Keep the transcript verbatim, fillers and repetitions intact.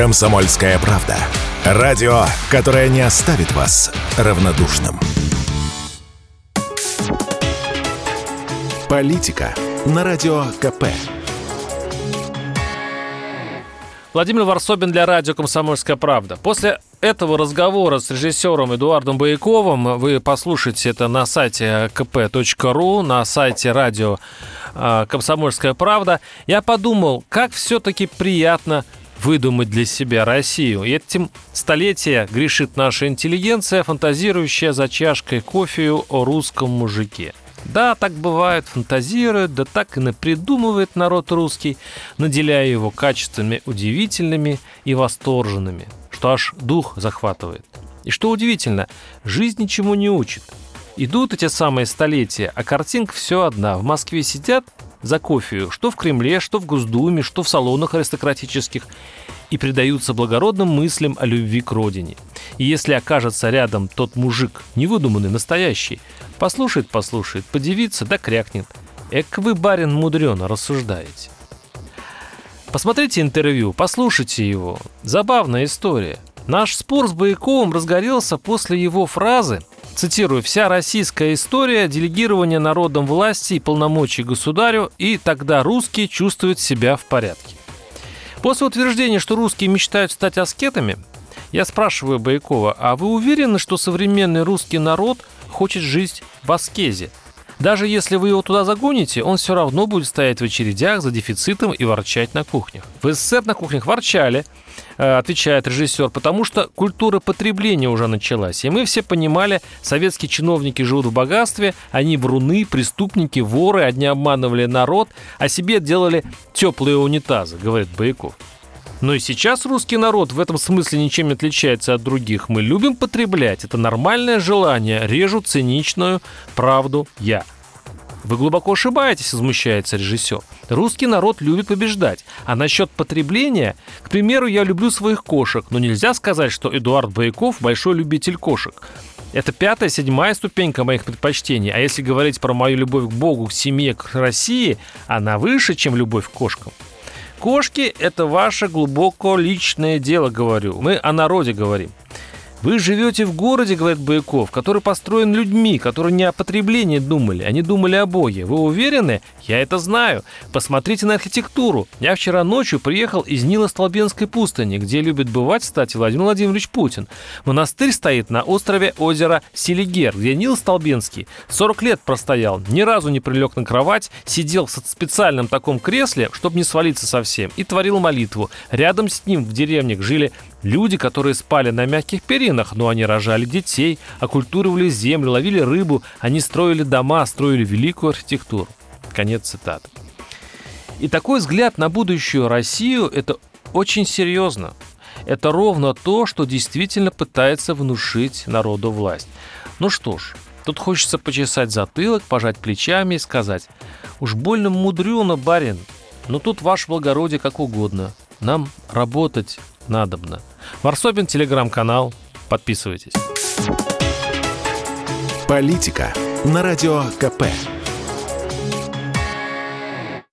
«Комсомольская правда». Радио, которое не оставит вас равнодушным. Политика на радио КП. Владимир Ворсобин для радио «Комсомольская правда». После этого разговора с режиссером Эдуардом Бояковым вы послушаете это на сайте ка пэ точка ру, на сайте радио «Комсомольская правда». Я подумал, как все-таки приятно выдумать для себя Россию. И этим столетия грешит наша интеллигенция, фантазирующая за чашкой кофе о русском мужике. Да, так бывает, фантазирует, да так и напридумывает народ русский, наделяя его качествами удивительными и восторженными, что аж дух захватывает. И что удивительно, жизнь ничему не учит. Идут эти самые столетия, а картинка все одна. В Москве сидят за кофе, что в Кремле, что в Госдуме, что в салонах аристократических, и предаются благородным мыслям о любви к родине. И если окажется рядом тот мужик, невыдуманный, настоящий, послушает, послушает, подивится, да крякнет. Эк вы, барин, мудрёно рассуждаете. Посмотрите интервью, послушайте его. Забавная история. Наш спор с Бояковым разгорелся после его фразы, цитирую, «Вся российская история делегирования народом власти и полномочий государю, и тогда русские чувствуют себя в порядке». После утверждения, что русские мечтают стать аскетами, я спрашиваю Боякова, а вы уверены, что современный русский народ хочет жить в аскезе? Даже если вы его туда загоните, он все равно будет стоять в очередях за дефицитом и ворчать на кухнях. В эс эс эс эр на кухнях ворчали, отвечает режиссер, потому что культура потребления уже началась. И мы все понимали, советские чиновники живут в богатстве, они вруны, преступники, воры, одни обманывали народ, а себе делали теплые унитазы, говорит Бояков. Но и сейчас русский народ в этом смысле ничем не отличается от других. Мы любим потреблять. Это нормальное желание. Режу циничную правду я. Вы глубоко ошибаетесь, возмущается режиссер. Русский народ любит побеждать. А насчет потребления, к примеру, я люблю своих кошек. Но нельзя сказать, что Эдуард Бояков большой любитель кошек. Это пятая, седьмая ступенька моих предпочтений. А если говорить про мою любовь к Богу, к семье, к России, она выше, чем любовь к кошкам. Кошки – это ваше глубоко личное дело, говорю. Мы о народе говорим. Вы живете в городе, говорит Бояков, который построен людьми, которые не о потреблении думали, они думали о Боге. Вы уверены? Я это знаю. Посмотрите на архитектуру. Я вчера ночью приехал из Нило-Столбенской пустыни, где любит бывать, кстати, Владимир Владимирович Путин. Монастырь стоит на острове озера Селигер, где Нил Столбенский сорок лет простоял, ни разу не прилег на кровать, сидел в специальном таком кресле, чтобы не свалиться совсем, и творил молитву. Рядом с ним в деревнях жили люди, которые спали на мягких перинах, но они рожали детей, окультуривали землю, ловили рыбу, они строили дома, строили великую архитектуру. Конец цитаты. И такой взгляд на будущую Россию – это очень серьезно. Это ровно то, что действительно пытается внушить народу власть. Ну что ж, тут хочется почесать затылок, пожать плечами и сказать, уж больно мудрено, барин, но тут ваше благородие как угодно. Нам работать надобно. Ворсобин, телеграм-канал. Подписывайтесь. Политика на радио КП.